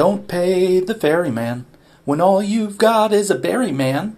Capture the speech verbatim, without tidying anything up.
Don't pay the ferryman when all you've got is a berry man.